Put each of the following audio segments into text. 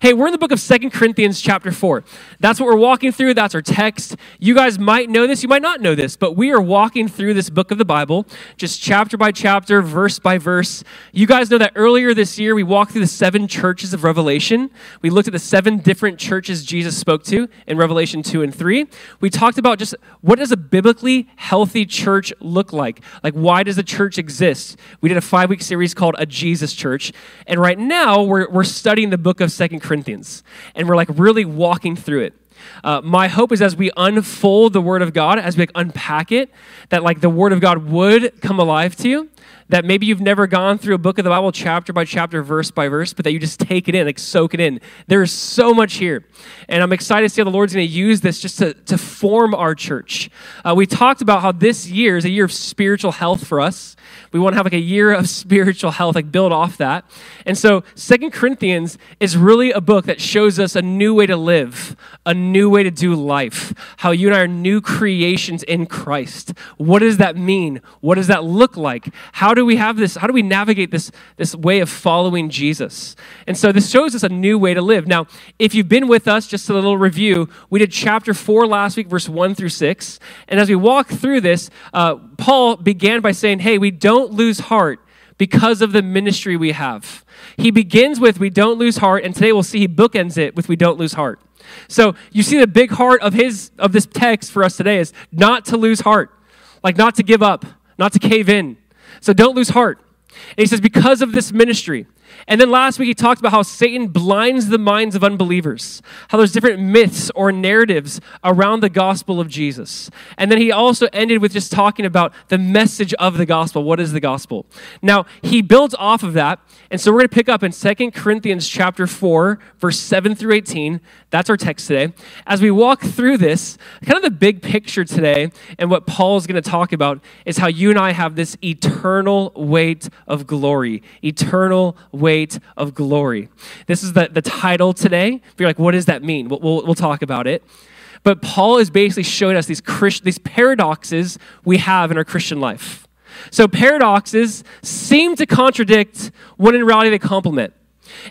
Hey, we're in the book of 2 Corinthians chapter 4. That's what we're walking through. That's our text. You guys might know this. You might not know this, but we are walking through this book of the Bible, just chapter by chapter, verse by verse. You guys know that earlier this year, we walked through the 7 churches of Revelation. We looked at the 7 different churches Jesus spoke to in Revelation 2 and 3. We talked about just what does a biblically healthy church look like? Like, why does the church exist? We did a 5-week series called A Jesus Church. And right now, we're studying the book of 2 Corinthians, and we're like really walking through it. My hope is as we unfold the Word of God, as we like unpack it, that like the Word of God would come alive to you, that maybe you've never gone through a book of the Bible chapter by chapter, verse by verse, but that you just take it in, like soak it in. There is so much here, and I'm excited to see how the Lord's going to use this just to form our church. We talked about how this year is a year of spiritual health for us. We want to have like a year of spiritual health, like build off that. And so 2 Corinthians is really a book that shows us a new way to live, a new way to do life, how you and I are new creations in Christ. What does that mean? What does that look like? How do we have this? How do we navigate this way of following Jesus? And so this shows us a new way to live. Now, if you've been with us, just a little review, we did chapter 4 last week, verse 1 through 6. And as we walk through this, Paul began by saying, hey, we don't lose heart because of the ministry we have. He begins with, we don't lose heart. And today we'll see he bookends it with, we don't lose heart. So you see the big heart of this text for us today is not to lose heart, like not to give up, not to cave in. So don't lose heart. And he says, because of this ministry. And then last week, he talked about how Satan blinds the minds of unbelievers, how there's different myths or narratives around the gospel of Jesus. And then he also ended with just talking about the message of the gospel. What is the gospel? Now, he builds off of that. And so we're going to pick up in 2 Corinthians chapter 4, verse 7 through 18. That's our text today. As we walk through this, kind of the big picture today and what Paul's going to talk about is how you and I have this eternal weight of glory, eternal weight of glory. This is the title today. If you're like, what does that mean? We'll talk about it. But Paul is basically showing us these paradoxes we have in our Christian life. So paradoxes seem to contradict when in reality they complement.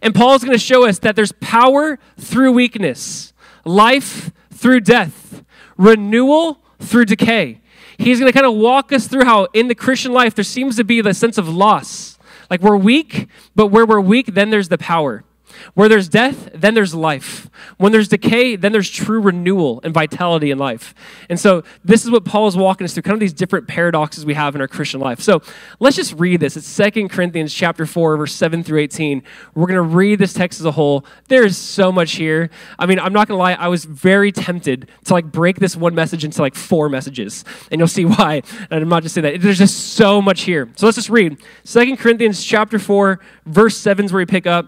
And Paul's going to show us that there's power through weakness, life through death, renewal through decay. He's going to kind of walk us through how in the Christian life there seems to be the sense of loss. Like we're weak, but where we're weak, then there's the power. Where there's death, then there's life. When there's decay, then there's true renewal and vitality in life. And so this is what Paul's walking us through, kind of these different paradoxes we have in our Christian life. So let's just read this. It's 2 Corinthians chapter 4, verse 7 through 18. We're going to read this text as a whole. There is so much here. I mean, I'm not going to lie. I was very tempted to like break this one message into like 4 messages. And you'll see why. And I'm not just saying that. There's just so much here. So let's just read. 2 Corinthians chapter 4, verse 7 is where we pick up.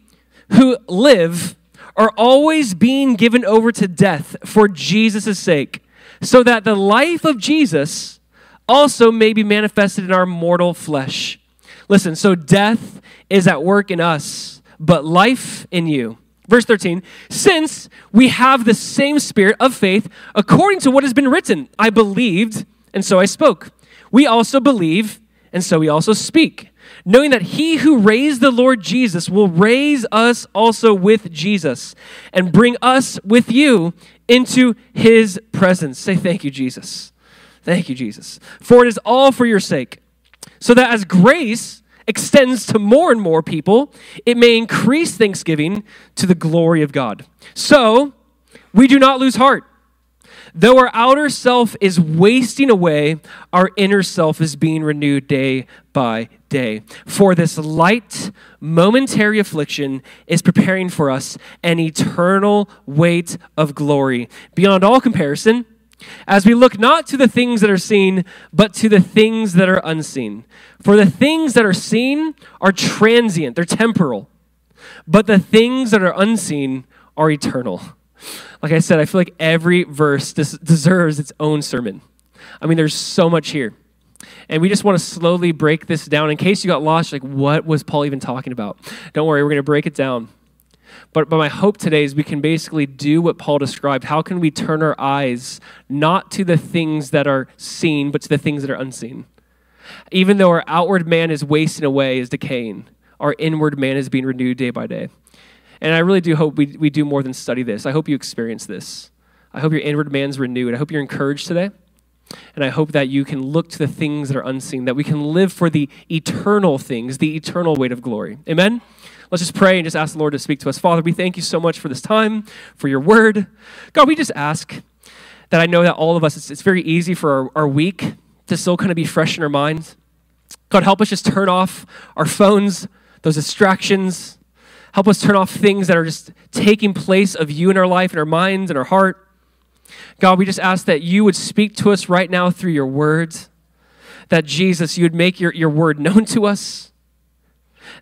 who live are always being given over to death for Jesus' sake, so that the life of Jesus also may be manifested in our mortal flesh. Listen, so death is at work in us, but life in you. Verse 13, since we have the same spirit of faith, according to what has been written, I believed, and so I spoke. We also believe, and so we also speak, knowing that he who raised the Lord Jesus will raise us also with Jesus and bring us with you into his presence. Say, thank you, Jesus. Thank you, Jesus. For it is all for your sake, so that as grace extends to more and more people, it may increase thanksgiving to the glory of God. So we do not lose heart. Though our outer self is wasting away, our inner self is being renewed day by day. For this light, momentary affliction is preparing for us an eternal weight of glory beyond all comparison, as we look not to the things that are seen, but to the things that are unseen. For the things that are seen are transient, they're temporal. But the things that are unseen are eternal. Like I said, I feel like every verse deserves its own sermon. I mean, there's so much here. And we just want to slowly break this down. In case you got lost, like, what was Paul even talking about? Don't worry, we're going to break it down. But my hope today is we can basically do what Paul described. How can we turn our eyes not to the things that are seen, but to the things that are unseen? Even though our outward man is wasting away, is decaying, our inward man is being renewed day by day. And I really do hope we do more than study this. I hope you experience this. I hope your inward man's renewed. I hope you're encouraged today. And I hope that you can look to the things that are unseen, that we can live for the eternal things, the eternal weight of glory. Amen? Let's just pray and just ask the Lord to speak to us. Father, we thank you so much for this time, for your word. God, we just ask that I know that all of us, it's very easy for our week to still kind of be fresh in our minds. God, help us just turn off our phones, those distractions. Help us turn off things that are just taking place of you in our life, in our minds, in our heart. God, we just ask that you would speak to us right now through your words, that Jesus, you would make your word known to us,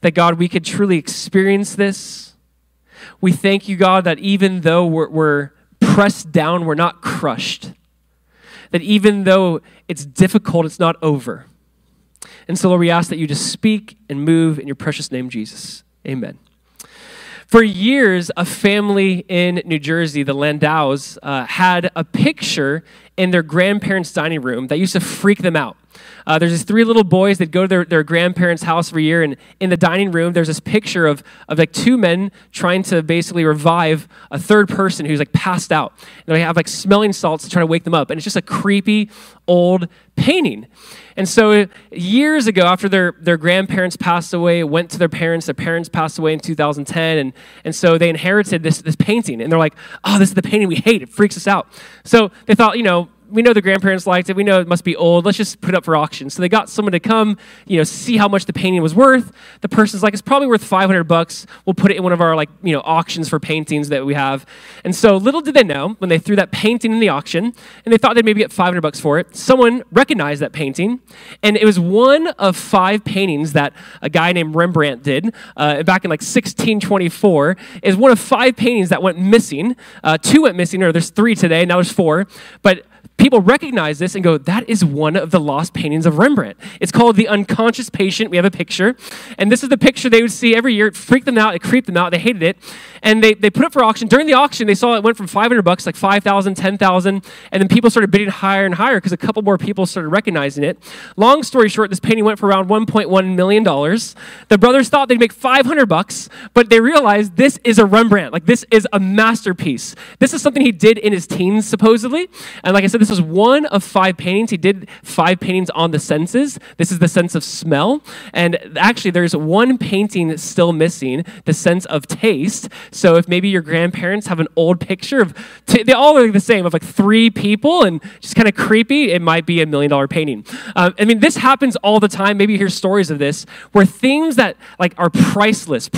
that God, we could truly experience this. We thank you, God, that even though we're pressed down, we're not crushed, that even though it's difficult, it's not over. And so, Lord, we ask that you just speak and move in your precious name, Jesus. Amen. For years, a family in New Jersey, the Landows, had a picture in their grandparents' dining room that used to freak them out. There's these three little boys that go to their grandparents' house every year, and in the dining room, there's this picture of like two men trying to basically revive a third person who's like passed out. And they have like smelling salts to try to wake them up, and it's just a creepy old painting. And so years ago, after their grandparents passed away, went to their parents passed away in 2010, and so they inherited this painting, and they're like, oh, this is the painting we hate, it freaks us out. So they thought, you know, we know the grandparents liked it, we know it must be old, let's just put it up for auction. So they got someone to come, you know, see how much the painting was worth. The person's like, it's probably worth $500, we'll put it in one of our, like, you know, auctions for paintings that we have. And so little did they know, when they threw that painting in the auction, and they thought they'd maybe get $500 for it, someone recognized that painting, and it was one of five paintings that a guy named Rembrandt did back in like 1624, is one of five paintings that went missing. Two went missing, or there's three today, now there's four, but people recognize this and go, that is one of the lost paintings of Rembrandt. It's called The Unconscious Patient. We have a picture. And this is the picture they would see every year. It freaked them out. It creeped them out. They hated it. And they put it for auction. During the auction, they saw it went from $500, like $5,000, $10,000. And then people started bidding higher and higher because a couple more people started recognizing it. Long story short, this painting went for around $1.1 million. The brothers thought they'd make $500, but they realized this is a Rembrandt. Like, this is a masterpiece. This is something he did in his teens, supposedly. And like I said, this was one of five paintings. He did five paintings on the senses. This is the sense of smell. And actually, there's one painting that's still missing, the sense of taste. So if maybe your grandparents have an old picture of, they all look the same, of like three people and just kind of creepy, it might be $1 million painting. I mean, this happens all the time. Maybe you hear stories of this, where things that like are priceless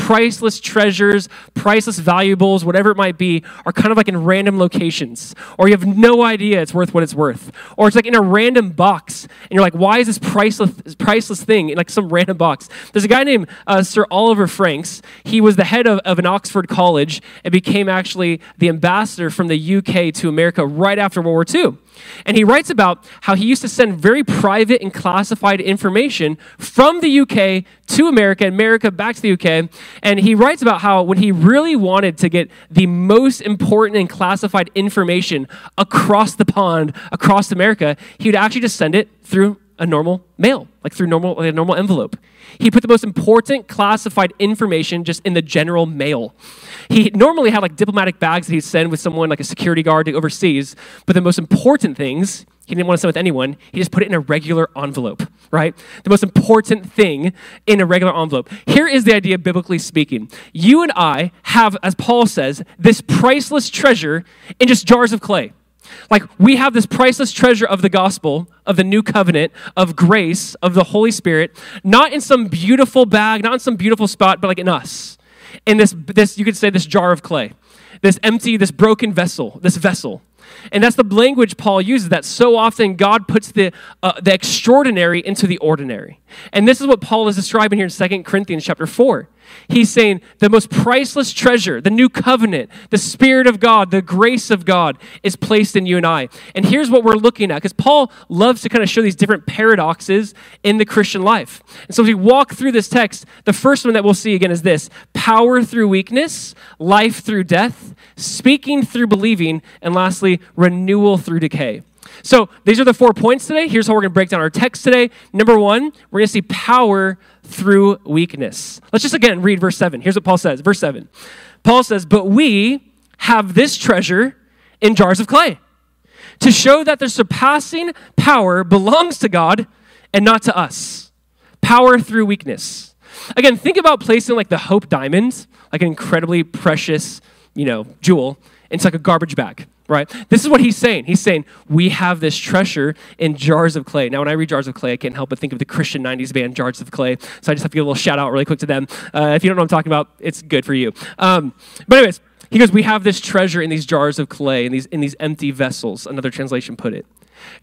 treasures, priceless valuables, whatever it might be, are kind of like in random locations. Or you have no idea it's worth what it's worth. Or it's like in a random box, and you're like, why is this priceless thing in like some random box? There's a guy named Sir Oliver Franks. He was the head of an Oxford college and became actually the ambassador from the UK to America right after World War II. And he writes about how he used to send very private and classified information from the UK to America, and America back to the UK. And he writes about how when he really wanted to get the most important and classified information across the pond, across America, he would actually just send it through a normal mail, like through a normal envelope. He put the most important classified information just in the general mail. He normally had like diplomatic bags that he'd send with someone like a security guard to overseas, but the most important things he didn't want to send with anyone. He just put it in a regular envelope, right? The most important thing in a regular envelope. Here is the idea, biblically speaking. You and I have, as Paul says, this priceless treasure in just jars of clay. Like, we have this priceless treasure of the gospel, of the new covenant, of grace, of the Holy Spirit, not in some beautiful bag, not in some beautiful spot, but like in us. In this you could say, this jar of clay, this empty, this broken vessel, this vessel. And that's the language Paul uses, that so often God puts the extraordinary into the ordinary. And this is what Paul is describing here in 2 Corinthians chapter 4. He's saying the most priceless treasure, the new covenant, the Spirit of God, the grace of God is placed in you and I. And here's what we're looking at, because Paul loves to kind of show these different paradoxes in the Christian life. And so as we walk through this text, the first one that we'll see again is this: power through weakness, life through death, speaking through believing, and lastly, renewal through decay. So these are the 4 points today. Here's how we're going to break down our text today. Number one, we're going to see power through weakness. Let's just again read verse 7. Here's what Paul says. Verse 7. Paul says, "But we have this treasure in jars of clay to show that the surpassing power belongs to God and not to us." Power through weakness. Again, think about placing like the Hope Diamond, like an incredibly precious, jewel, into like a garbage bag. Right? This is what he's saying. He's saying, we have this treasure in jars of clay. Now, when I read Jars of Clay, I can't help but think of the Christian 90s band, Jars of Clay. So I just have to give a little shout out really quick to them. If you don't know what I'm talking about, it's good for you. But anyways, he goes, we have this treasure in these jars of clay, in these empty vessels, another translation put it.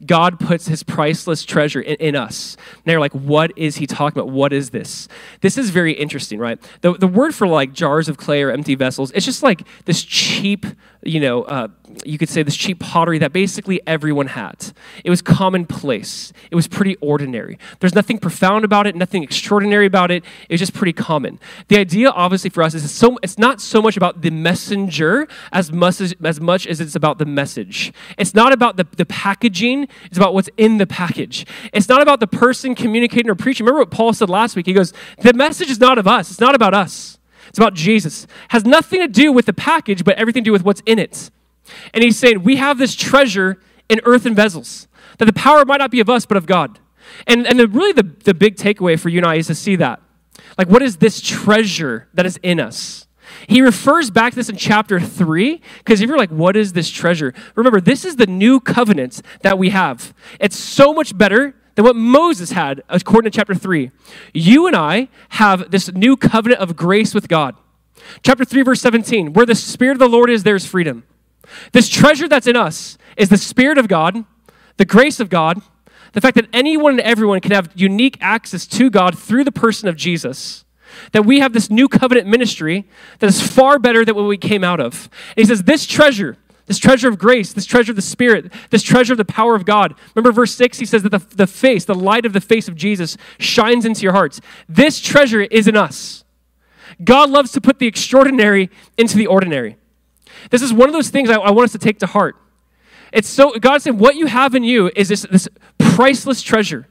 God puts his priceless treasure in us. Now you're like, what is he talking about? What is this? This is very interesting, right? The word for like jars of clay or empty vessels, it's just like this cheap, you could say this cheap pottery that basically everyone had. It was commonplace. It was pretty ordinary. There's nothing profound about it, nothing extraordinary about it. It was just pretty common. The idea, obviously, for us is it's not so much about the messenger as much as it's about the message. It's not about the packaging. It's about what's in the package. It's not about the person communicating or preaching. Remember what Paul said last week? He goes, the message is not of us. It's not about us. It's about Jesus. It has nothing to do with the package, but everything to do with what's in it. And he's saying, we have this treasure in earthen vessels, that the power might not be of us, but of God. And really the big takeaway for you and I is to see that. Like, what is this treasure that is in us? He refers back to this in chapter 3, because if you're like, what is this treasure? Remember, this is the new covenant that we have. It's so much better than what Moses had, according to chapter 3. You and I have this new covenant of grace with God. Chapter 3, verse 17, where the Spirit of the Lord is, there is freedom. This treasure that's in us is the Spirit of God, the grace of God, the fact that anyone and everyone can have unique access to God through the person of Jesus, that we have this new covenant ministry that is far better than what we came out of. And he says, this treasure of grace, this treasure of the Spirit, this treasure of the power of God. Remember verse 6, he says that the light of the face of Jesus shines into your hearts. This treasure is in us. God loves to put the extraordinary into the ordinary. This is one of those things I want us to take to heart. It's so, God's saying, what you have in you is this priceless treasure.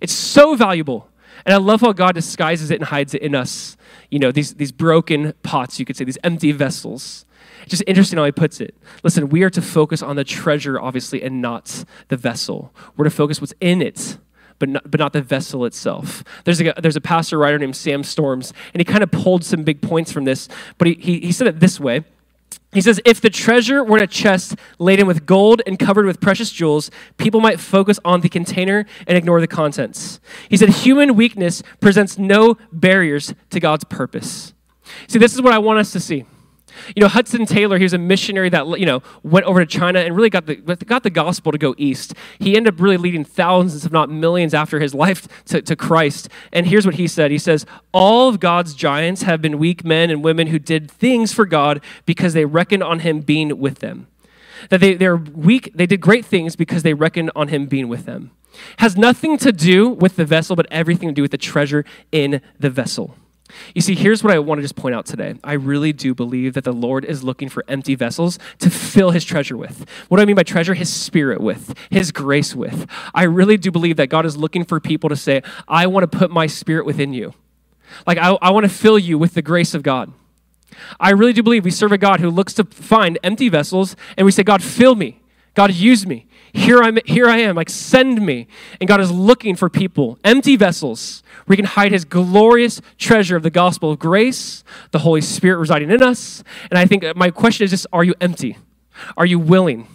It's so valuable. And I love how God disguises it and hides it in us. These broken pots, you could say, these empty vessels. It's just interesting how he puts it. Listen, we are to focus on the treasure, obviously, and not the vessel. We're to focus what's in it, but not the vessel itself. There's a pastor writer named Sam Storms, and he kind of pulled some big points from this, but he said it this way. He says, if the treasure were in a chest laden with gold and covered with precious jewels, people might focus on the container and ignore the contents. He said, human weakness presents no barriers to God's purpose. See, this is what I want us to see. Hudson Taylor, he was a missionary that, went over to China and really got the gospel to go east. He ended up really leading thousands, if not millions, after his life to Christ. And here's what he said. He says, all of God's giants have been weak men and women who did things for God because they reckoned on him being with them. That they're weak, they did great things because they reckoned on him being with them. Has nothing to do with the vessel, but everything to do with the treasure in the vessel. You see, here's what I want to just point out today. I really do believe that the Lord is looking for empty vessels to fill his treasure with. What do I mean by treasure? His Spirit with, his grace with. I really do believe that God is looking for people to say, I want to put my Spirit within you. Like, I want to fill you with the grace of God. I really do believe we serve a God who looks to find empty vessels, and we say, God, fill me. God, use me. Here I am, like, send me. And God is looking for people, empty vessels, where he can hide his glorious treasure of the gospel of grace, the Holy Spirit residing in us. And I think my question is just, are you empty? Are you willing?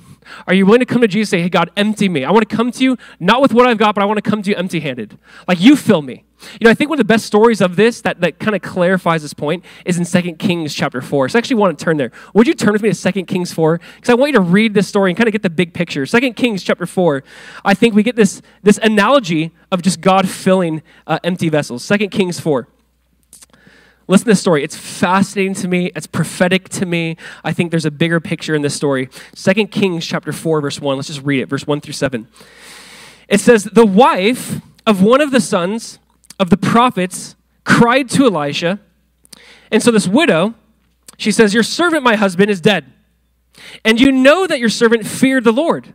Are you willing to come to Jesus and say, hey, God, empty me? I want to come to you, not with what I've got, but I want to come to you empty-handed. Like, you fill me. I think one of the best stories of this that kind of clarifies this point is in 2 Kings chapter 4. So I actually want to turn there. Would you turn with me to 2 Kings 4? Because I want you to read this story and kind of get the big picture. 2 Kings chapter 4, I think we get this analogy of just God filling empty vessels. 2 Kings 4. Listen to this story. It's fascinating to me. It's prophetic to me. I think there's a bigger picture in this story. 2 Kings chapter 4, verse 1. Let's just read it, verse 1 through 7. It says, the wife of one of the sons of the prophets cried to Elisha. And so this widow, she says, your servant, my husband, is dead. And you know that your servant feared the Lord.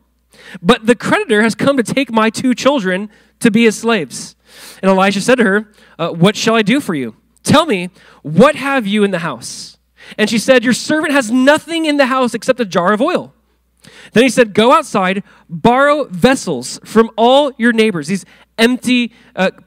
But the creditor has come to take my two children to be his slaves. And Elisha said to her, what shall I do for you? Tell me, what have you in the house? And she said, your servant has nothing in the house except a jar of oil. Then he said, go outside, borrow vessels from all your neighbors, these empty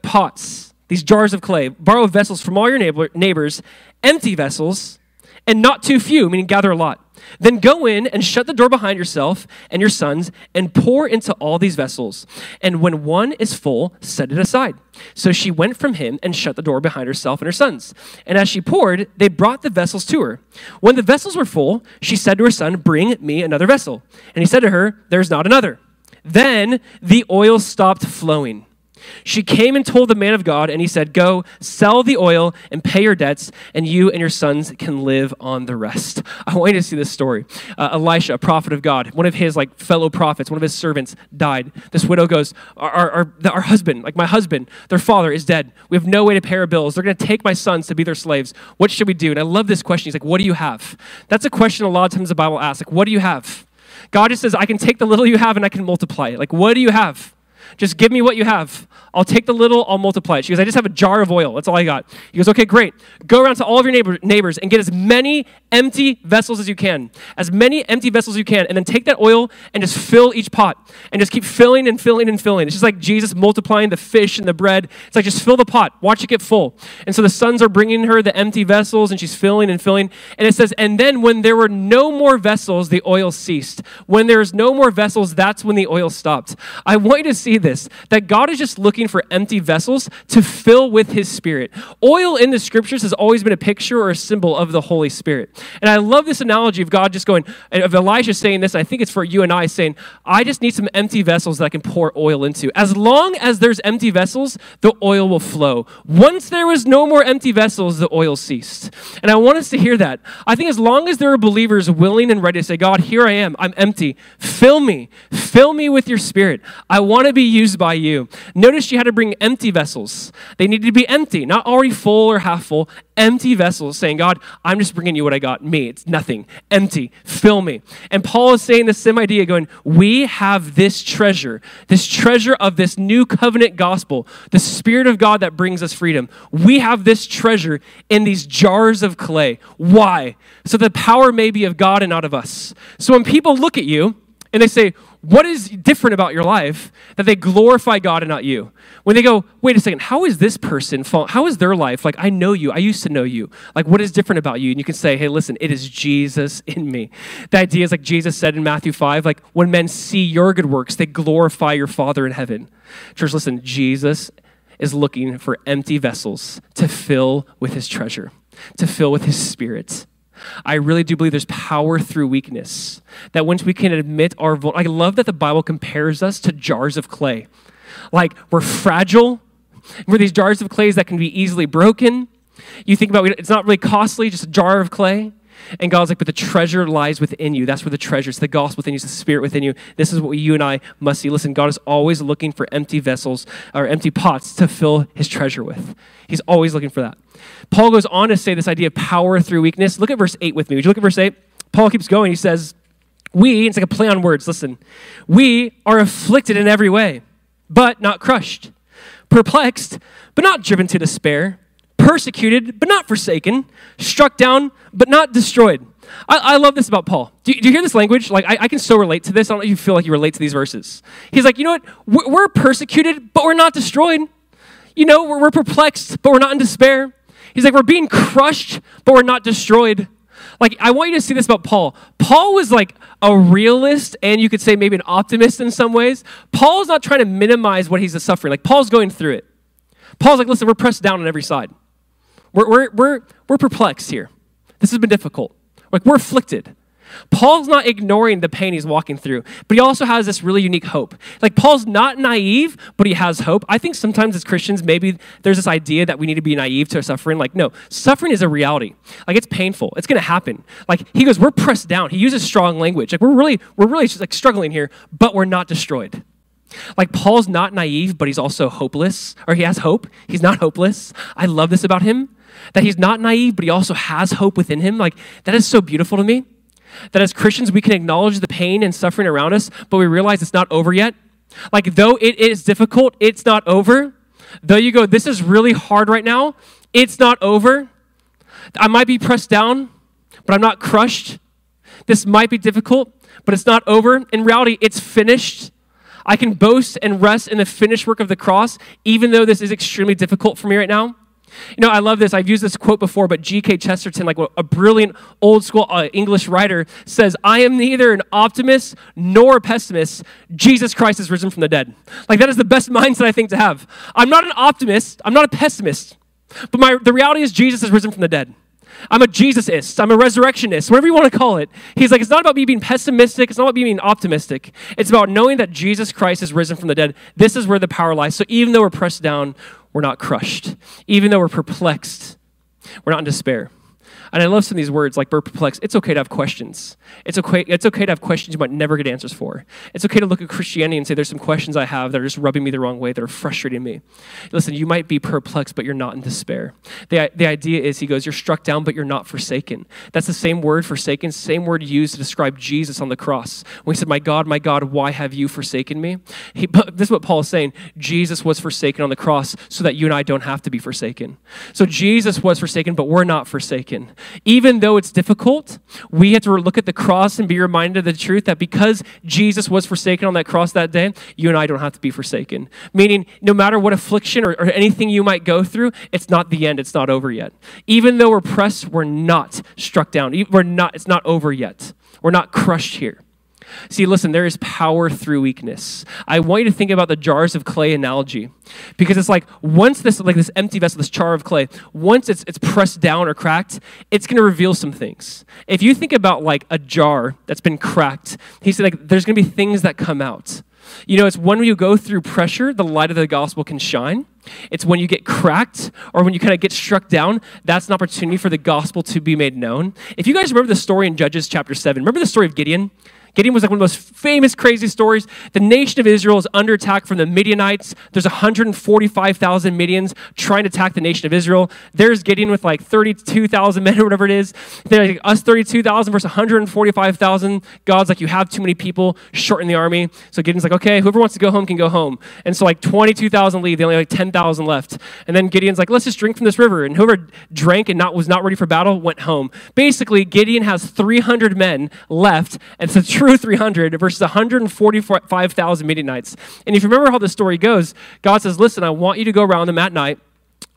pots, these jars of clay. Borrow vessels from all your neighbors, empty vessels, and not too few, meaning gather a lot. Then go in and shut the door behind yourself and your sons and pour into all these vessels. And when one is full, set it aside. So she went from him and shut the door behind herself and her sons. And as she poured, they brought the vessels to her. When the vessels were full, she said to her son, bring me another vessel. And he said to her, there's not another. Then the oil stopped flowing. She came and told the man of God, and he said, go, sell the oil and pay your debts, and you and your sons can live on the rest. I want you to see this story. Elisha, a prophet of God, one of his fellow prophets, one of his servants died. This widow goes, our husband, my husband, their father is dead. We have no way to pay our bills. They're going to take my sons to be their slaves. What should we do? And I love this question. He's like, what do you have? That's a question a lot of times the Bible asks. What do you have? God just says, I can take the little you have and I can multiply it. What do you have? Just give me what you have. I'll take the little, I'll multiply it. She goes, I just have a jar of oil. That's all I got. He goes, okay, great. Go around to all of your neighbors and get as many empty vessels as you can. As many empty vessels as you can. And then take that oil and just fill each pot. And just keep filling and filling and filling. It's just like Jesus multiplying the fish and the bread. It's like, just fill the pot. Watch it get full. And so the sons are bringing her the empty vessels and she's filling and filling. And it says, and then when there were no more vessels, the oil ceased. When there's no more vessels, that's when the oil stopped. I want you to see this, that God is just looking for empty vessels to fill with his Spirit. Oil in the scriptures has always been a picture or a symbol of the Holy Spirit. And I love this analogy of God just going, of Elisha saying this, and I think it's for you and I, saying, I just need some empty vessels that I can pour oil into. As long as there's empty vessels, the oil will flow. Once there was no more empty vessels, the oil ceased. And I want us to hear that. I think as long as there are believers willing and ready to say, God, here I am, I'm empty. Fill me with your Spirit. I want to be used by you. Notice she had to bring empty vessels. They needed to be empty, not already full or half full, empty vessels, saying, God, I'm just bringing you what I got. Me, it's nothing. Empty. Fill me. And Paul is saying the same idea, going, we have this treasure of this new covenant gospel, the Spirit of God that brings us freedom. We have this treasure in these jars of clay. Why? So the power may be of God and not of us. So when people look at you and they say, what is different about your life, that they glorify God and not you? When they go, wait a second, how is this person, how is their life? I know you, I used to know you. What is different about you? And you can say, hey, listen, it is Jesus in me. The idea is Jesus said in Matthew 5, when men see your good works, they glorify your Father in heaven. Church, listen, Jesus is looking for empty vessels to fill with his treasure, to fill with his Spirit. I really do believe there's power through weakness, that once we can admit our I love that the Bible compares us to jars of clay. We're fragile. We're these jars of clays that can be easily broken. You think about, it's not really costly, just a jar of clay. And God's but the treasure lies within you. That's where the treasure is. The gospel within you, it's the Spirit within you. This is what you and I must see. Listen, God is always looking for empty vessels or empty pots to fill his treasure with. He's always looking for that. Paul goes on to say this idea of power through weakness. Look at verse 8 with me. Would you look at verse 8? Paul keeps going. He says, it's like a play on words. Listen, we are afflicted in every way, but not crushed. Perplexed, but not driven to despair. Persecuted, but not forsaken. Struck down, but not destroyed. I love this about Paul. Do you hear this language? I can so relate to this. I don't know if you feel like you relate to these verses. He's like, you know what? We're persecuted, but we're not destroyed. We're perplexed, but we're not in despair. He's like, we're being crushed, but we're not destroyed. I want you to see this about Paul. Paul was a realist, and you could say maybe an optimist in some ways. Paul's not trying to minimize what he's suffering. Paul's going through it. Paul's like, listen, we're pressed down on every side. We're perplexed here. This has been difficult. We're afflicted. Paul's not ignoring the pain he's walking through, but he also has this really unique hope. Like, Paul's not naive, but he has hope. I think sometimes as Christians, maybe there's this idea that we need to be naive to suffering. Like, no, suffering is a reality. Like, it's painful. It's going to happen. Like, he goes, we're pressed down. He uses strong language. Like, we're really just like struggling here, but we're not destroyed. Like, Paul's not naive, but he's also hopeless, or he has hope. He's not hopeless. I love this about him, that he's not naive, but he also has hope within him. Like, that is so beautiful to me, that as Christians, we can acknowledge the pain and suffering around us, but we realize it's not over yet. Like, though it is difficult, it's not over. Though you go, this is really hard right now, it's not over. I might be pressed down, but I'm not crushed. This might be difficult, but it's not over. In reality, it's finished. I can boast and rest in the finished work of the cross, even though this is extremely difficult for me right now. You know, I love this. I've used this quote before, but G.K. Chesterton, like a brilliant old school English writer, says, "I am neither an optimist nor a pessimist. Jesus Christ is risen from the dead." Like, that is the best mindset I think to have. I'm not an optimist. I'm not a pessimist. But the reality is Jesus is risen from the dead. I'm a Jesusist. I'm a resurrectionist, whatever you want to call it. He's like, it's not about me being pessimistic. It's not about me being optimistic. It's about knowing that Jesus Christ is risen from the dead. This is where the power lies. So even though we're pressed down, we're not crushed. Even though we're perplexed, we're not in despair. And I love some of these words, like we're perplexed. It's okay to have questions. It's okay to have questions you might never get answers for. It's okay to look at Christianity and say, there's some questions I have that are just rubbing me the wrong way, that are frustrating me. Listen, you might be perplexed, but you're not in despair. The idea is, he goes, you're struck down, but you're not forsaken. That's the same word, forsaken, same word used to describe Jesus on the cross. When he said, my God, why have you forsaken me? This is what Paul is saying. Jesus was forsaken on the cross so that you and I don't have to be forsaken. So Jesus was forsaken, but we're not forsaken. Even though it's difficult, we have to look at the cross and be reminded of the truth that because Jesus was forsaken on that cross that day, you and I don't have to be forsaken. Meaning, no matter what affliction or anything you might go through, it's not the end. It's not over yet. Even though we're pressed, we're not struck down. It's not over yet. We're not crushed here. See, listen, there is power through weakness. I want you to think about the jars of clay analogy, because it's like once this empty vessel, this jar of clay, once it's pressed down or cracked, it's going to reveal some things. If you think about like a jar that's been cracked, he said like there's going to be things that come out. You know, it's when you go through pressure, the light of the gospel can shine. It's when you get cracked or when you kind of get struck down, that's an opportunity for the gospel to be made known. If you guys remember the story in Judges chapter 7, remember the story of Gideon? Gideon was like one of the most famous, crazy stories. The nation of Israel is under attack from the Midianites. There's 145,000 Midians trying to attack the nation of Israel. There's Gideon with like 32,000 men or whatever it is. They're like, us 32,000 versus 145,000. God's like, you have too many people, shorten the army. So Gideon's like, okay, whoever wants to go home can go home. And so like 22,000 leave. They only have like 10,000 left. And then Gideon's like, let's just drink from this river. And whoever drank and was not ready for battle went home. Basically, Gideon has 300 men left, and it's a 300 versus 145,000 Midianites. And if you remember how the story goes, God says, listen, I want you to go around them at night,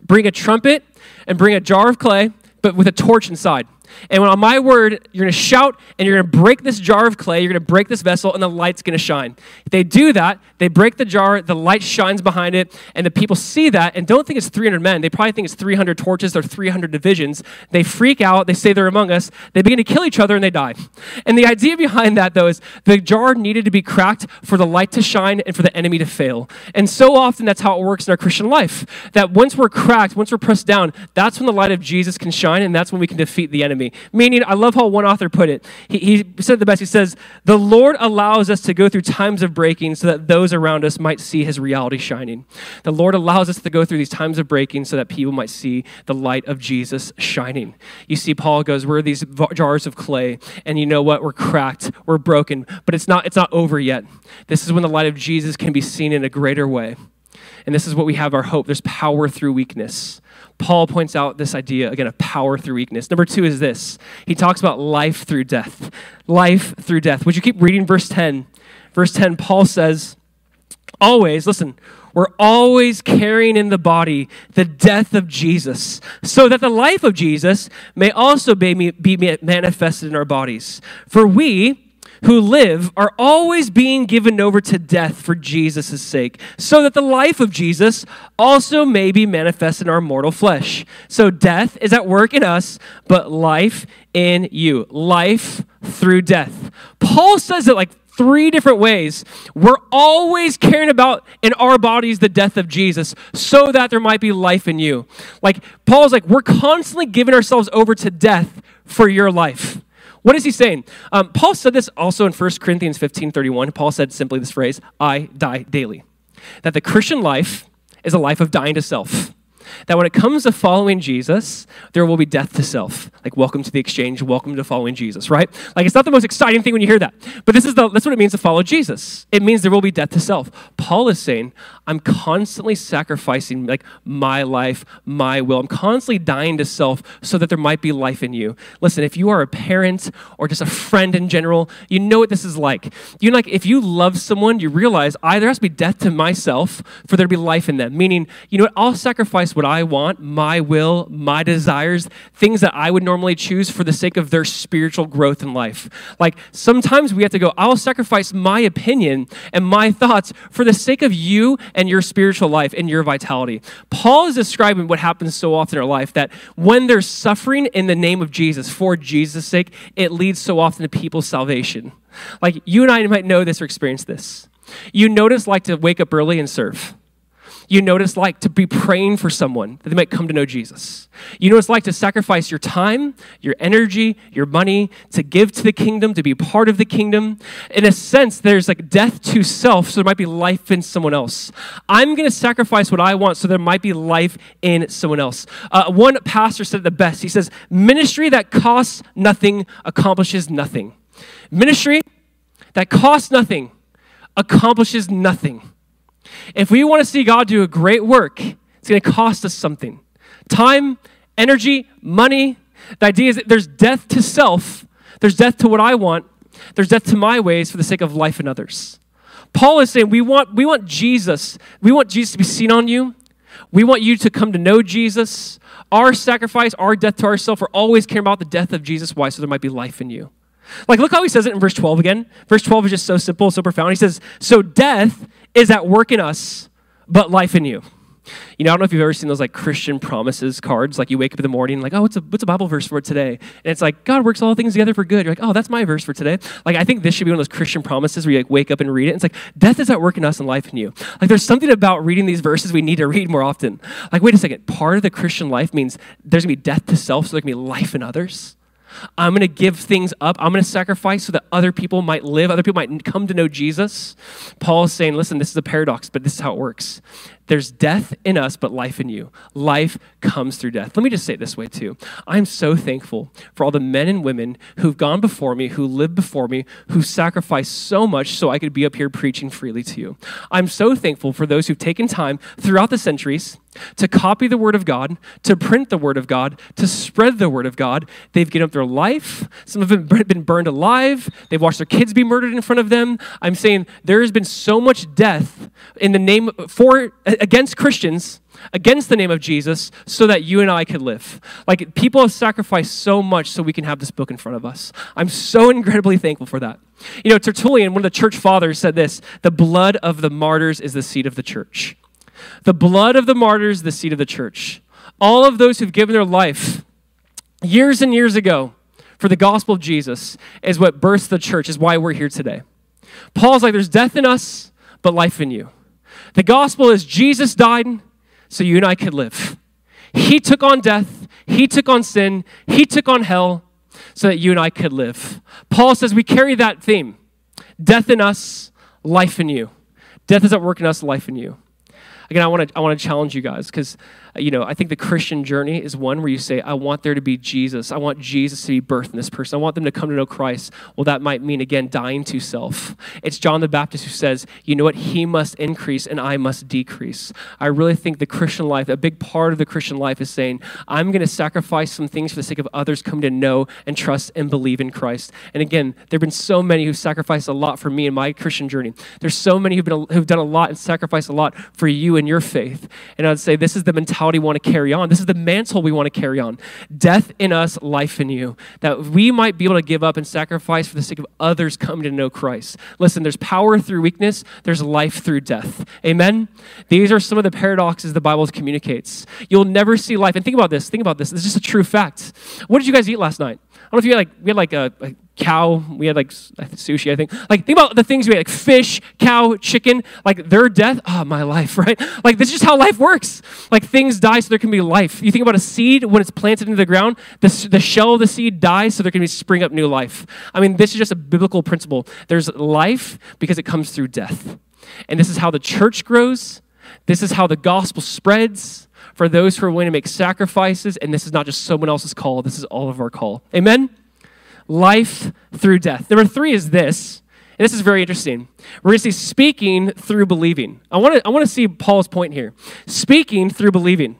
bring a trumpet and bring a jar of clay, but with a torch inside. And on my word, you're going to shout and you're going to break this jar of clay, you're going to break this vessel, and the light's going to shine. If they do that, they break the jar, the light shines behind it, and the people see that and don't think it's 300 men. They probably think it's 300 torches or 300 divisions. They freak out. They say they're among us. They begin to kill each other and they die. And the idea behind that, though, is the jar needed to be cracked for the light to shine and for the enemy to fail. And so often that's how it works in our Christian life, that once we're cracked, once we're pressed down, that's when the light of Jesus can shine, and that's when we can defeat the enemy. Meaning, I love how one author put it. He said it the best. He says, the Lord allows us to go through times of breaking so that those around us might see his reality shining. The Lord allows us to go through these times of breaking so that people might see the light of Jesus shining. You see, Paul goes, we're these jars of clay, and you know what? We're cracked, we're broken, but it's not over yet. This is when the light of Jesus can be seen in a greater way. And this is what we have our hope. There's power through weakness. Paul points out this idea, again, of power through weakness. Number two is this. He talks about life through death. Life through death. Would you keep reading verse 10? Verse 10, Paul says, always, listen, we're always carrying in the body the death of Jesus, so that the life of Jesus may also be manifested in our bodies. For we who live are always being given over to death for Jesus' sake, so that the life of Jesus also may be manifest in our mortal flesh. So death is at work in us, but life in you. Life through death. Paul says it like three different ways. We're always caring about in our bodies the death of Jesus so that there might be life in you. Like Paul's like, we're constantly giving ourselves over to death for your life. What is he saying? Paul said this also in 1 Corinthians 15:31. Paul said simply this phrase, I die daily. That the Christian life is a life of dying to self. That when it comes to following Jesus, there will be death to self. Like, welcome to the exchange, welcome to following Jesus, right? Like, it's not the most exciting thing when you hear that, but that's what it means to follow Jesus. It means there will be death to self. Paul is saying, I'm constantly sacrificing, like, my life, my will. I'm constantly dying to self so that there might be life in you. Listen, if you are a parent or just a friend in general, you know what this is like. You know, like, if you love someone, you realize, there has to be death to myself for there to be life in them. Meaning, you know what, I'll sacrifice what I want, my will, my desires, things that I would normally choose for the sake of their spiritual growth in life. Like sometimes we have to go, I'll sacrifice my opinion and my thoughts for the sake of you and your spiritual life and your vitality. Paul is describing what happens so often in our life, that when there's suffering in the name of Jesus, for Jesus' sake, it leads so often to people's salvation. Like you and I might know this or experience this. You know what it's like to wake up early and serve. You know what it's like to be praying for someone that they might come to know Jesus. You know what it's like to sacrifice your time, your energy, your money, to give to the kingdom, to be part of the kingdom. In a sense, there's like death to self, so there might be life in someone else. I'm going to sacrifice what I want so there might be life in someone else. One pastor said it the best. He says, ministry that costs nothing accomplishes nothing. Ministry that costs nothing accomplishes nothing. If we want to see God do a great work, it's going to cost us something. Time, energy, money. The idea is that there's death to self. There's death to what I want. There's death to my ways for the sake of life in others. Paul is saying we want Jesus. We want Jesus to be seen on you. We want you to come to know Jesus. Our sacrifice, our death to ourselves, we're always caring about the death of Jesus. Why? So there might be life in you. Like, look how he says it in verse 12 again. Verse 12 is just so simple, so profound. He says, so death is at work in us, but life in you. You know, I don't know if you've ever seen those like Christian promises cards. Like you wake up in the morning, like, oh, what's a Bible verse for today? And it's like, God works all things together for good. You're like, oh, that's my verse for today. Like, I think this should be one of those Christian promises where you like wake up and read it. And it's like, death is at work in us and life in you. Like there's something about reading these verses we need to read more often. Like, wait a second, part of the Christian life means there's gonna be death to self, so there can be life in others. I'm going to give things up. I'm going to sacrifice so that other people might live. Other people might come to know Jesus. Paul is saying, listen, this is a paradox, but this is how it works. There's death in us, but life in you. Life comes through death. Let me just say it this way too. I'm so thankful for all the men and women who've gone before me, who lived before me, who sacrificed so much so I could be up here preaching freely to you. I'm so thankful for those who've taken time throughout the centuries to copy the Word of God, to print the Word of God, to spread the Word of God. They've given up their life. Some of them have been burned alive. They've watched their kids be murdered in front of them. I'm saying there has been so much death in the name for against Christians, against the name of Jesus, so that you and I could live. Like, people have sacrificed so much so we can have this book in front of us. I'm so incredibly thankful for that. You know, Tertullian, one of the church fathers, said this, the blood of the martyrs is the seed of the church. The blood of the martyrs is the seed of the church. All of those who've given their life years and years ago for the gospel of Jesus is what births the church, is why we're here today. Paul's like, there's death in us, but life in you. The gospel is Jesus died so you and I could live. He took on death. He took on sin. He took on hell so that you and I could live. Paul says we carry that theme. Death in us, life in you. Death is at work in us, life in you. Again, I want to challenge you guys because, you know, I think the Christian journey is one where you say, I want there to be Jesus. I want Jesus to be birthed in this person. I want them to come to know Christ. Well, that might mean, again, dying to self. It's John the Baptist who says, you know what? He must increase and I must decrease. I really think the Christian life, a big part of the Christian life is saying, I'm going to sacrifice some things for the sake of others coming to know and trust and believe in Christ. And again, there have been so many who've sacrificed a lot for me in my Christian journey. There's so many who've done a lot and sacrificed a lot for you and your faith. And I'd say this is the mentality we want to carry on. This is the mantle we want to carry on. Death in us, life in you. That we might be able to give up and sacrifice for the sake of others coming to know Christ. Listen, there's power through weakness. There's life through death. Amen? These are some of the paradoxes the Bible communicates. You'll never see life. And think about this. This is just a true fact. What did you guys eat last night? I don't know if you had like, we had like a cow, we had like sushi, I think. Like, think about the things we had, like fish, cow, chicken, like their death, my life, right? Like, this is just how life works. Like, things die so there can be life. You think about a seed, when it's planted into the ground, the shell of the seed dies so there can be spring up new life. I mean, this is just a biblical principle. There's life because it comes through death. And this is how the church grows. This is how the gospel spreads for those who are willing to make sacrifices. And this is not just someone else's call. This is all of our call. Amen? Life through death. Number three is this, and this is very interesting. We're going to see speaking through believing. I want to see Paul's point here. Speaking through believing.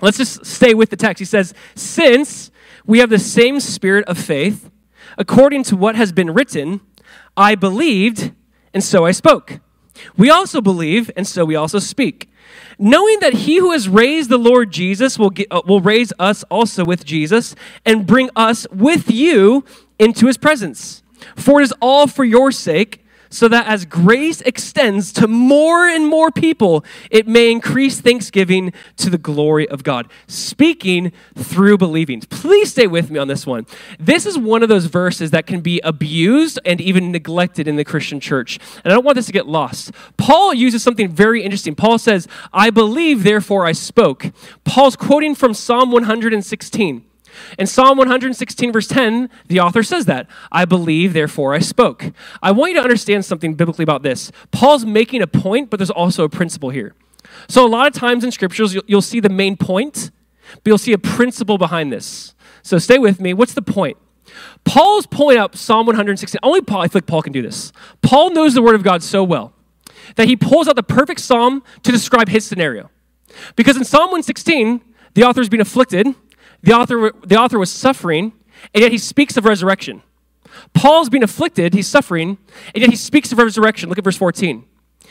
Let's just stay with the text. He says, since we have the same spirit of faith, according to what has been written, I believed, and so I spoke. We also believe, and so we also speak, knowing that he who has raised the Lord Jesus will raise us also with Jesus and bring us with you into his presence. For it is all for your sake, so that as grace extends to more and more people, it may increase thanksgiving to the glory of God. Speaking through believing. Please stay with me on this one. This is one of those verses that can be abused and even neglected in the Christian church. And I don't want this to get lost. Paul uses something very interesting. Paul says, I believe, therefore I spoke. Paul's quoting from Psalm 116. In Psalm 116, verse 10, the author says that, I believe, therefore I spoke. I want you to understand something biblically about this. Paul's making a point, but there's also a principle here. So a lot of times in scriptures, you'll see the main point, but you'll see a principle behind this. So stay with me. What's the point? Paul's pulling up Psalm 116. Only Paul, I feel like Paul can do this. Paul knows the word of God so well that he pulls out the perfect psalm to describe his scenario. Because in Psalm 116, the author is being afflicted. The author was suffering, and yet he speaks of resurrection. Paul's being afflicted, he's suffering, and yet he speaks of resurrection. Look at verse 14.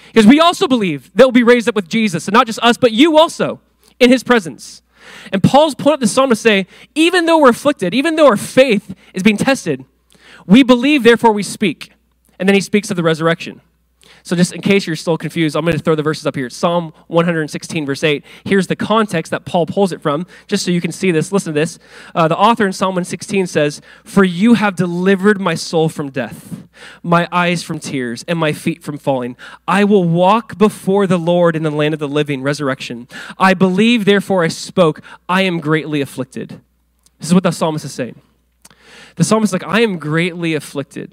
Because we also believe that we'll be raised up with Jesus, and not just us, but you also, in his presence. And Paul's pulling up this psalm to say, even though we're afflicted, even though our faith is being tested, we believe, therefore we speak. And then he speaks of the resurrection. So just in case you're still confused, I'm going to throw the verses up here. Psalm 116, verse 8. Here's the context that Paul pulls it from, just so you can see this. Listen to this. The author in Psalm 116 says, for you have delivered my soul from death, my eyes from tears, and my feet from falling. I will walk before the Lord in the land of the living, resurrection. I believe, therefore I spoke. I am greatly afflicted. This is what the psalmist is saying. The psalmist is like, I am greatly afflicted.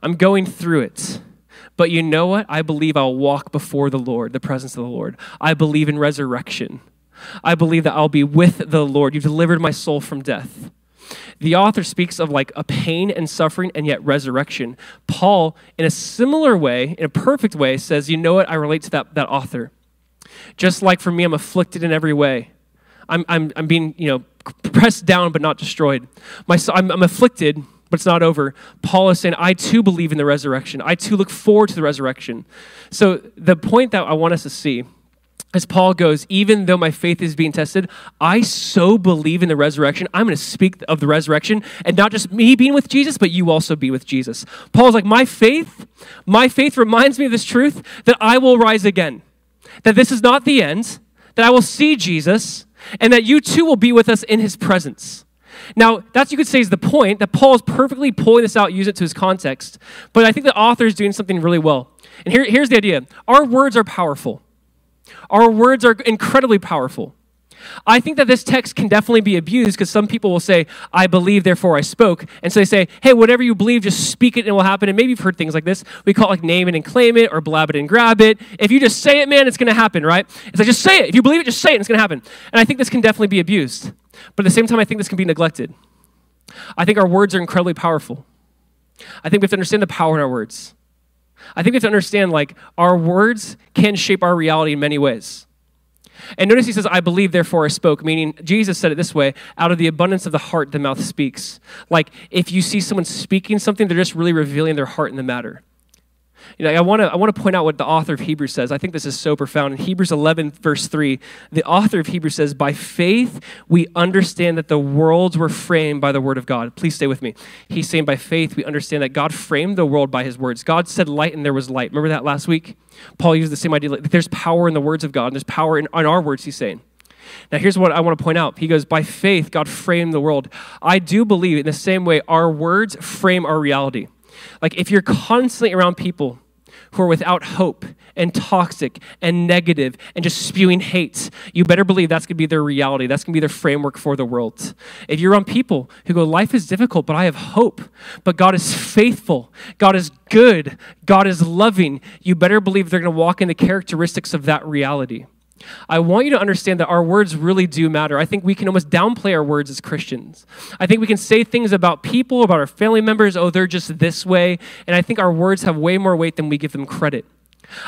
I'm going through it. But you know what? I believe I'll walk before the Lord, the presence of the Lord. I believe in resurrection. I believe that I'll be with the Lord. You've delivered my soul from death. The author speaks of like a pain and suffering and yet resurrection. Paul, in a similar way, in a perfect way, says, you know what? I relate to that author. Just like for me, I'm afflicted in every way. I'm being, pressed down but not destroyed. I'm afflicted, but it's not over. Paul is saying, I too believe in the resurrection. I too look forward to the resurrection. So the point that I want us to see as Paul goes, even though my faith is being tested, I so believe in the resurrection. I'm going to speak of the resurrection and not just me being with Jesus, but you also be with Jesus. Paul's like, my faith reminds me of this truth that I will rise again, that this is not the end, that I will see Jesus, and that you too will be with us in his presence. Now, that's, you could say, is the point that Paul is perfectly pulling this out, use it to his context. But I think the author is doing something really well. And here's the idea. Our words are powerful. Our words are incredibly powerful. I think that this text can definitely be abused because some people will say, I believe, therefore I spoke. And so they say, hey, whatever you believe, just speak it and it will happen. And maybe you've heard things like this. We call it like name it and claim it or blab it and grab it. If you just say it, man, it's going to happen, right? It's like, just say it. If you believe it, just say it and it's going to happen. And I think this can definitely be abused. But at the same time, I think this can be neglected. I think our words are incredibly powerful. I think we have to understand the power in our words. I think we have to understand, like, our words can shape our reality in many ways. And notice he says, I believe, therefore I spoke, meaning Jesus said it this way, out of the abundance of the heart, the mouth speaks. Like, if you see someone speaking something, they're just really revealing their heart in the matter. I want to point out what the author of Hebrews says. I think this is so profound. In Hebrews 11, verse 3, the author of Hebrews says, by faith, we understand that the worlds were framed by the word of God. Please stay with me. He's saying by faith, we understand that God framed the world by his words. God said light and there was light. Remember that last week? Paul used the same idea. There's power in the words of God and there's power in our words, he's saying. Now, here's what I want to point out. He goes, by faith, God framed the world. I do believe in the same way our words frame our reality. Like, if you're constantly around people who are without hope and toxic and negative and just spewing hate, you better believe that's going to be their reality. That's going to be their framework for the world. If you're around people who go, life is difficult, but I have hope, but God is faithful, God is good, God is loving, you better believe they're going to walk in the characteristics of that reality. I want you to understand that our words really do matter. I think we can almost downplay our words as Christians. I think we can say things about people, about our family members, oh, they're just this way. And I think our words have way more weight than we give them credit.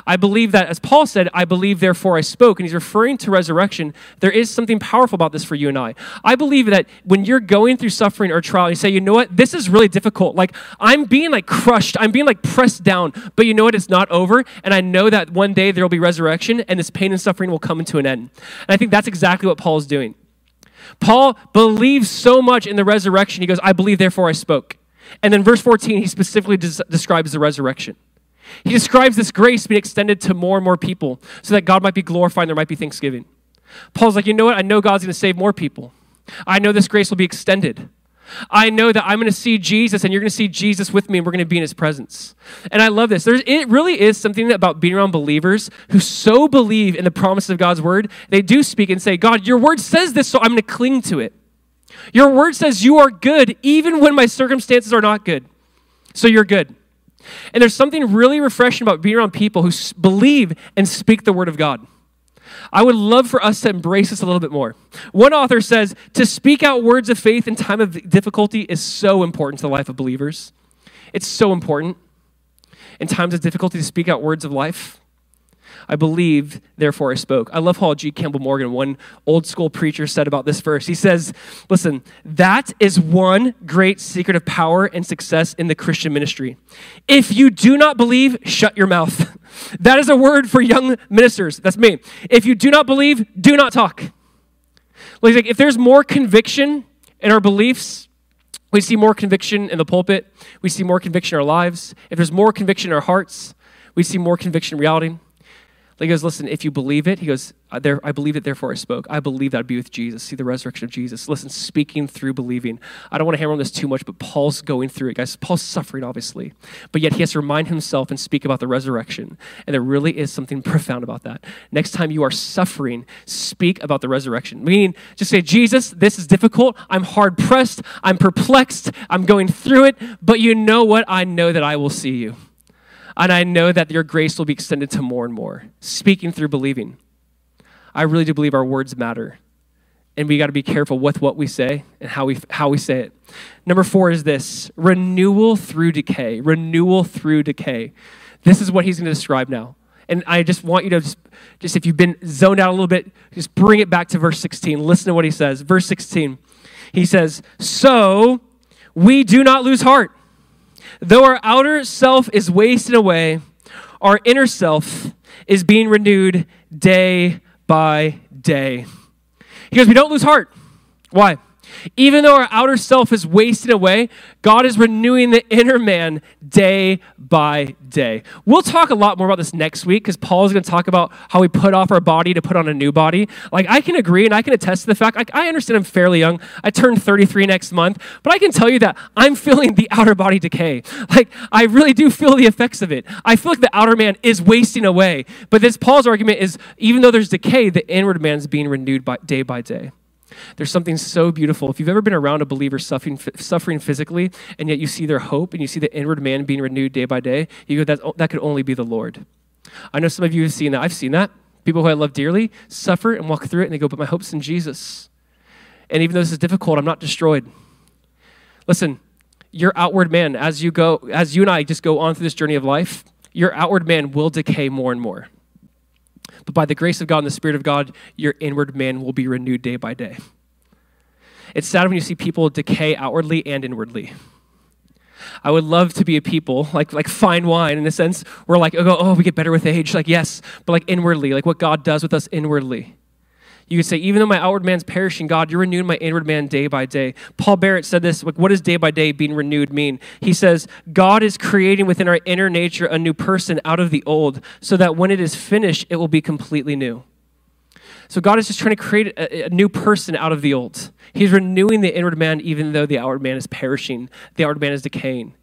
I believe that, as Paul said, I believe, therefore I spoke. And he's referring to resurrection. There is something powerful about this for you and I. I believe that when you're going through suffering or trial, you say, you know what, this is really difficult. Like, I'm being like crushed. I'm being like pressed down. But you know what, it's not over. And I know that one day there will be resurrection and this pain and suffering will come to an end. And I think that's exactly what Paul is doing. Paul believes so much in the resurrection. He goes, I believe, therefore I spoke. And then verse 14, he specifically describes the resurrection. He describes this grace being extended to more and more people so that God might be glorified and there might be thanksgiving. Paul's like, you know what? I know God's going to save more people. I know this grace will be extended. I know that I'm going to see Jesus and you're going to see Jesus with me and we're going to be in his presence. And I love this. It really is something about being around believers who so believe in the promise of God's word, they do speak and say, God, your word says this, so I'm going to cling to it. Your word says you are good even when my circumstances are not good. So you're good. And there's something really refreshing about being around people who believe and speak the word of God. I would love for us to embrace this a little bit more. One author says, to speak out words of faith in time of difficulty is so important to the life of believers. It's so important in times of difficulty to speak out words of life. I believe, therefore I spoke. I love how G. Campbell Morgan, one old school preacher, said about this verse. He says, listen, that is one great secret of power and success in the Christian ministry. If you do not believe, shut your mouth. That is a word for young ministers. That's me. If you do not believe, do not talk. Like, if there's more conviction in our beliefs, we see more conviction in the pulpit. We see more conviction in our lives. If there's more conviction in our hearts, we see more conviction in reality. He goes, listen, if you believe it, he goes, I believe it, therefore I spoke. I believe that I'd be with Jesus, see the resurrection of Jesus. Listen, speaking through believing. I don't want to hammer on this too much, but Paul's going through it, guys. Paul's suffering, obviously, but yet he has to remind himself and speak about the resurrection. And there really is something profound about that. Next time you are suffering, speak about the resurrection. Meaning, just say, Jesus, this is difficult. I'm hard pressed. I'm perplexed. I'm going through it. But you know what? I know that I will see you. And I know that your grace will be extended to more and more. Speaking through believing. I really do believe our words matter. And we got to be careful with what we say and how we say it. Number 4 is this. Renewal through decay. Renewal through decay. This is what he's going to describe now. And I just want you to, just if you've been zoned out a little bit, just bring it back to verse 16. Listen to what he says. Verse 16. He says, so we do not lose heart. Though our outer self is wasting away, our inner self is being renewed day by day. He goes, we don't lose heart. Why? Even though our outer self is wasting away, God is renewing the inner man day by day. We'll talk a lot more about this next week because Paul is going to talk about how we put off our body to put on a new body. Like, I can agree and I can attest to the fact, I understand I'm fairly young. I turn 33 next month, but I can tell you that I'm feeling the outer body decay. Like, I really do feel the effects of it. I feel like the outer man is wasting away. But this Paul's argument is, even though there's decay, the inward man is being renewed day by day. There's something so beautiful. If you've ever been around a believer suffering physically, and yet you see their hope and you see the inward man being renewed day by day, you go, that could only be the Lord. I know some of you have seen that. I've seen that. People who I love dearly suffer and walk through it, and they go, but my hope's in Jesus. And even though this is difficult, I'm not destroyed. Listen, your outward man, as you and I just go on through this journey of life, your outward man will decay more and more. But by the grace of God and the Spirit of God, your inward man will be renewed day by day. It's sad when you see people decay outwardly and inwardly. I would love to be a people, like fine wine in a sense, where like, oh, we get better with age, like yes, but like inwardly, like what God does with us inwardly. You could say, even though my outward man's perishing, God, you're renewing my inward man day by day. Paul Barrett said this, like, what does day by day being renewed mean? He says, God is creating within our inner nature a new person out of the old, so that when it is finished, it will be completely new. So God is just trying to create a new person out of the old. He's renewing the inward man, even though the outward man is perishing. The outward man is decaying.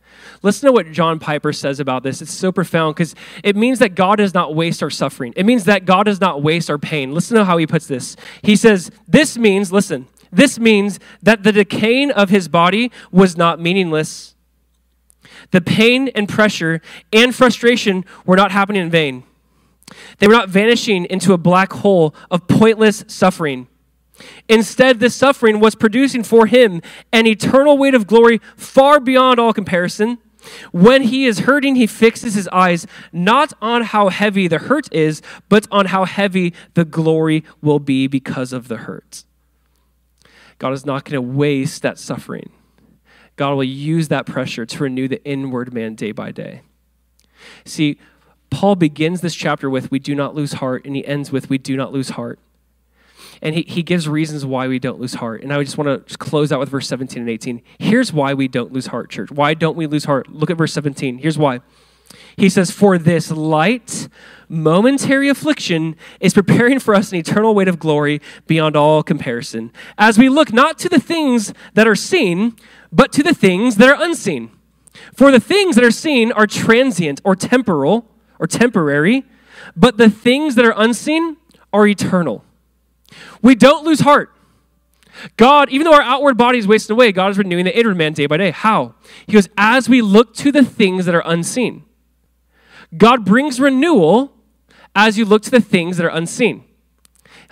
Listen to what John Piper says about this. It's so profound because it means that God does not waste our suffering. It means that God does not waste our pain. Listen to how he puts this. He says, this means that the decaying of his body was not meaningless. The pain and pressure and frustration were not happening in vain. They were not vanishing into a black hole of pointless suffering. Instead, this suffering was producing for him an eternal weight of glory far beyond all comparison. When he is hurting, he fixes his eyes not on how heavy the hurt is, but on how heavy the glory will be because of the hurt. God is not going to waste that suffering. God will use that pressure to renew the inward man day by day. See, Paul begins this chapter with, we do not lose heart, and he ends with, we do not lose heart. And he gives reasons why we don't lose heart. And I just want to close out with verse 17 and 18. Here's why we don't lose heart, church. Why don't we lose heart? Look at verse 17. Here's why. He says, for this light, momentary affliction is preparing for us an eternal weight of glory beyond all comparison, as we look not to the things that are seen, but to the things that are unseen. For the things that are seen are transient or temporal or temporary, but the things that are unseen are eternal. We don't lose heart. God, even though our outward body is wasting away, God is renewing the inward man day by day. How? He goes, as we look to the things that are unseen. God brings renewal as you look to the things that are unseen.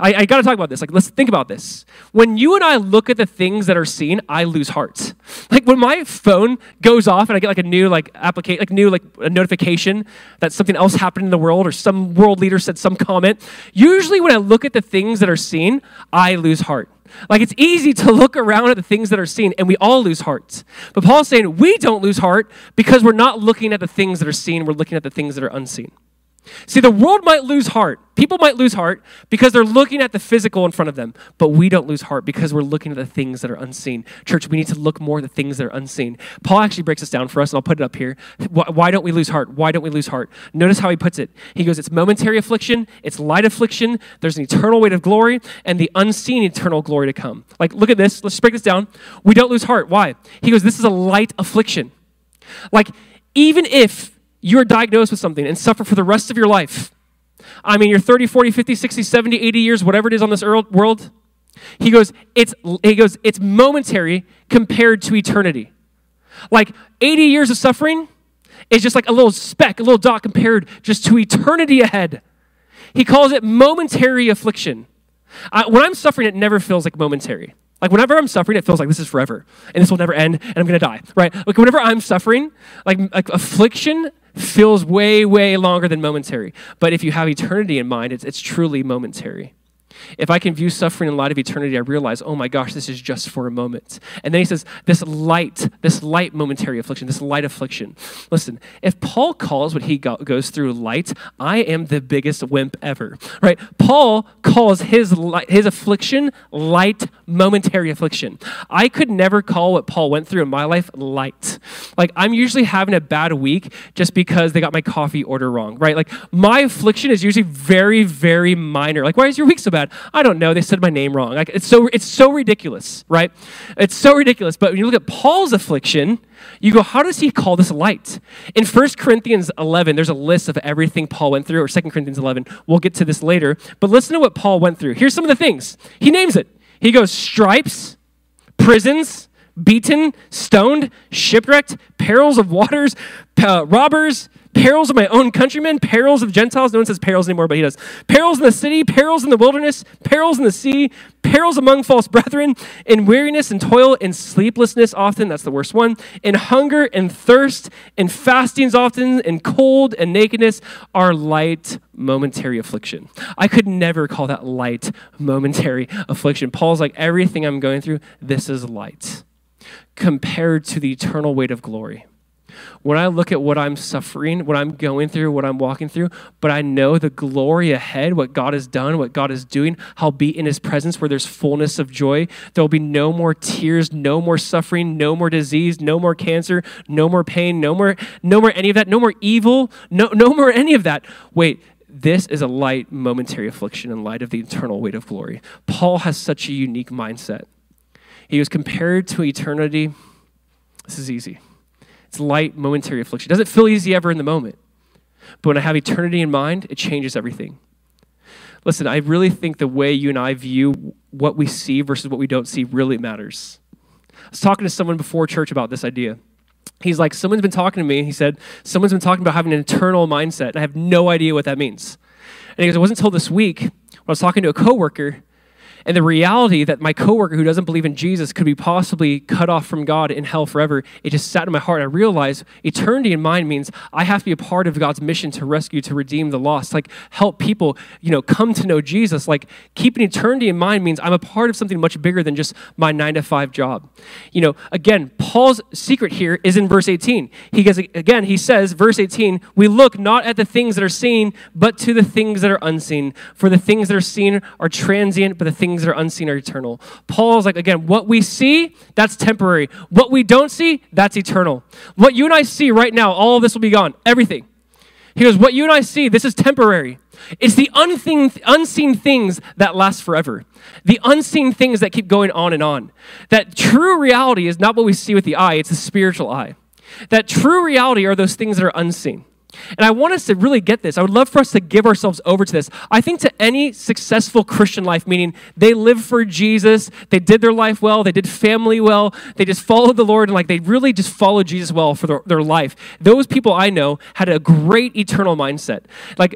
I got to talk about this. Like, let's think about this. When you and I look at the things that are seen, I lose heart. Like when my phone goes off and I get like a new a notification that something else happened in the world or some world leader said some comment. Usually, when I look at the things that are seen, I lose heart. Like it's easy to look around at the things that are seen, and we all lose heart. But Paul's saying we don't lose heart because we're not looking at the things that are seen. We're looking at the things that are unseen. See, the world might lose heart. People might lose heart because they're looking at the physical in front of them, but we don't lose heart because we're looking at the things that are unseen. Church, we need to look more at the things that are unseen. Paul actually breaks this down for us, and I'll put it up here. Why don't we lose heart? Why don't we lose heart? Notice how he puts it. He goes, it's momentary affliction, it's light affliction, there's an eternal weight of glory, and the unseen eternal glory to come. Like, look at this. Let's break this down. We don't lose heart. Why? He goes, this is a light affliction. Like, even if you are diagnosed with something and suffer for the rest of your life. I mean, you're 30, 40, 50, 60, 70, 80 years, whatever it is on this world. He goes, it's momentary compared to eternity. Like 80 years of suffering is just like a little speck, a little dot compared just to eternity ahead. He calls it momentary affliction. When I'm suffering, it never feels like momentary. Like, whenever I'm suffering, it feels like this is forever, and this will never end, and I'm going to die, right? Like, whenever I'm suffering, like affliction feels way, way longer than momentary. But if you have eternity in mind, it's truly momentary. If I can view suffering in light of eternity, I realize, oh my gosh, this is just for a moment. And then he says, this light momentary affliction, this light affliction. Listen, if Paul calls what he goes through light, I am the biggest wimp ever, right? Paul calls his affliction light momentary affliction. I could never call what Paul went through in my life light. Like, I'm usually having a bad week just because they got my coffee order wrong, right? Like, my affliction is usually very, very minor. Like, why is your week so bad? I don't know. They said my name wrong. Like, it's so ridiculous, right? It's so ridiculous. But when you look at Paul's affliction, you go, how does he call this light? In 1 Corinthians 11, there's a list of everything Paul went through, or 2 Corinthians 11. We'll get to this later. But listen to what Paul went through. Here's some of the things. He names it. He goes, stripes, prisons, beaten, stoned, shipwrecked, perils of waters, robbers, perils of my own countrymen, perils of Gentiles. No one says perils anymore, but he does. Perils in the city, perils in the wilderness, perils in the sea, perils among false brethren, in weariness and toil, in sleeplessness often, that's the worst one, in hunger and thirst, in fastings often, in cold and nakedness, our light momentary affliction. I could never call that light momentary affliction. Paul's like, everything I'm going through, this is light compared to the eternal weight of glory. When I look at what I'm suffering, what I'm going through, what I'm walking through, but I know the glory ahead, what God has done, what God is doing, I'll be in his presence where there's fullness of joy. There'll be no more tears, no more suffering, no more disease, no more cancer, no more pain, no more any of that, no more evil, no more any of that. Wait, This is a light, momentary affliction in light of the eternal weight of glory. Paul has such a unique mindset. He was compared to eternity. This is easy. It's light, momentary affliction. It doesn't feel easy ever in the moment. But when I have eternity in mind, it changes everything. Listen, I really think the way you and I view what we see versus what we don't see really matters. I was talking to someone before church about this idea. He's like, someone's been talking to me. He said, someone's been talking about having an eternal mindset, and I have no idea what that means. And he goes, it wasn't until this week when I was talking to a coworker, and the reality that my coworker who doesn't believe in Jesus could be possibly cut off from God in hell forever, it just sat in my heart. I realized eternity in mind means I have to be a part of God's mission to rescue, to redeem the lost, like help people, come to know Jesus. Like keeping eternity in mind means I'm a part of something much bigger than just my 9-to-5 job. Again, Paul's secret here is in verse 18. He says, verse 18, we look not at the things that are seen, but to the things that are unseen. For the things that are seen are transient, but the things that are unseen are eternal. Paul's like, again, what we see, that's temporary. What we don't see, that's eternal. What you and I see right now, all of this will be gone. Everything. He goes, what you and I see, this is temporary. It's the unseen things that last forever. The unseen things that keep going on and on. That true reality is not what we see with the eye, it's the spiritual eye. That true reality are those things that are unseen. And I want us to really get this. I would love for us to give ourselves over to this. I think to any successful Christian life, meaning they lived for Jesus, they did their life well, they did family well, they just followed the Lord, and they really just followed Jesus well for their life. Those people I know had a great eternal mindset.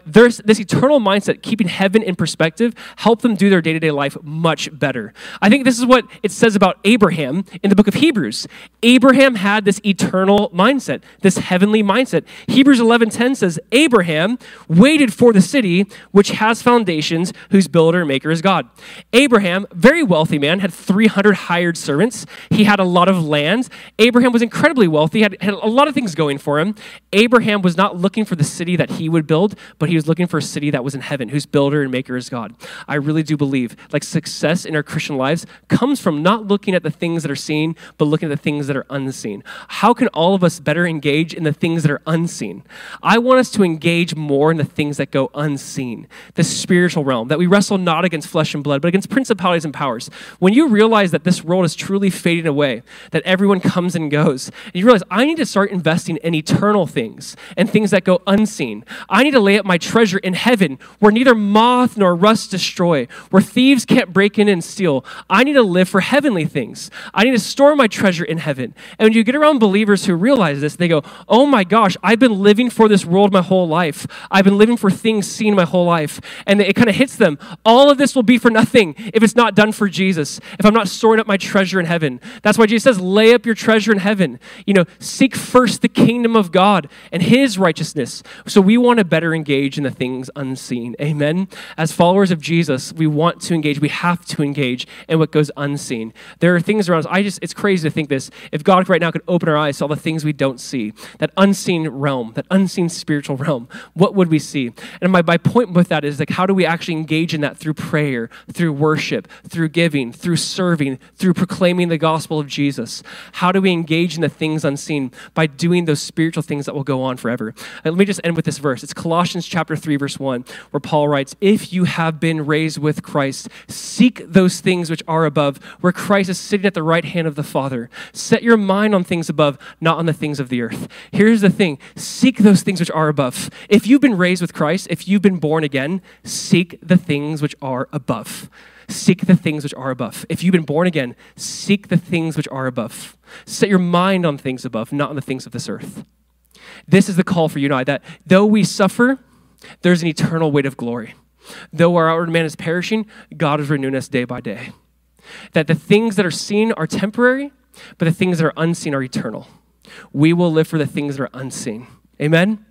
There's this eternal mindset, keeping heaven in perspective, helped them do their day-to-day life much better. I think this is what it says about Abraham in the book of Hebrews. Abraham had this eternal mindset, this heavenly mindset. Hebrews 11:10 says, Abraham waited for the city which has foundations, whose builder and maker is God. Abraham, very wealthy man, had 300 hired servants. He had a lot of lands. Abraham was incredibly wealthy, had a lot of things going for him. Abraham was not looking for the city that he would build, but he was looking for a city that was in heaven, whose builder and maker is God. I really do believe success in our Christian lives comes from not looking at the things that are seen, but looking at the things that are unseen. How can all of us better engage in the things that are unseen? I want us to engage more in the things that go unseen, the spiritual realm, that we wrestle not against flesh and blood, but against principalities and powers. When you realize that this world is truly fading away, that everyone comes and goes, and you realize, I need to start investing in eternal things and things that go unseen. I need to lay up my treasure in heaven, where neither moth nor rust destroy, where thieves can't break in and steal. I need to live for heavenly things. I need to store my treasure in heaven. And when you get around believers who realize this, they go, oh my gosh, I've been living for this world my whole life. I've been living for things seen my whole life. And it kind of hits them. All of this will be for nothing if it's not done for Jesus, if I'm not storing up my treasure in heaven. That's why Jesus says, lay up your treasure in heaven. Seek first the kingdom of God and his righteousness. So we want to better engage in the things unseen. Amen. As followers of Jesus, we want to engage. We have to engage in what goes unseen. There are things around us. It's crazy to think this. If God right now could open our eyes to all the things we don't see, that unseen realm, that unseen spiritual realm, what would we see? And my point with that is how do we actually engage in that through prayer, through worship, through giving, through serving, through proclaiming the gospel of Jesus? How do we engage in the things unseen by doing those spiritual things that will go on forever? And let me just end with this verse. It's Colossians chapter 3, verse 1, where Paul writes, if you have been raised with Christ, seek those things which are above, where Christ is sitting at the right hand of the Father. Set your mind on things above, not on the things of the earth. Here's the thing. Seek those things which are above. If you've been raised with Christ, if you've been born again, seek the things which are above. Seek the things which are above. If you've been born again, seek the things which are above. Set your mind on things above, not on the things of this earth. This is the call for you and I, that though we suffer, there's an eternal weight of glory. Though our outward man is perishing, God is renewing us day by day. That the things that are seen are temporary, but the things that are unseen are eternal. We will live for the things that are unseen. Amen?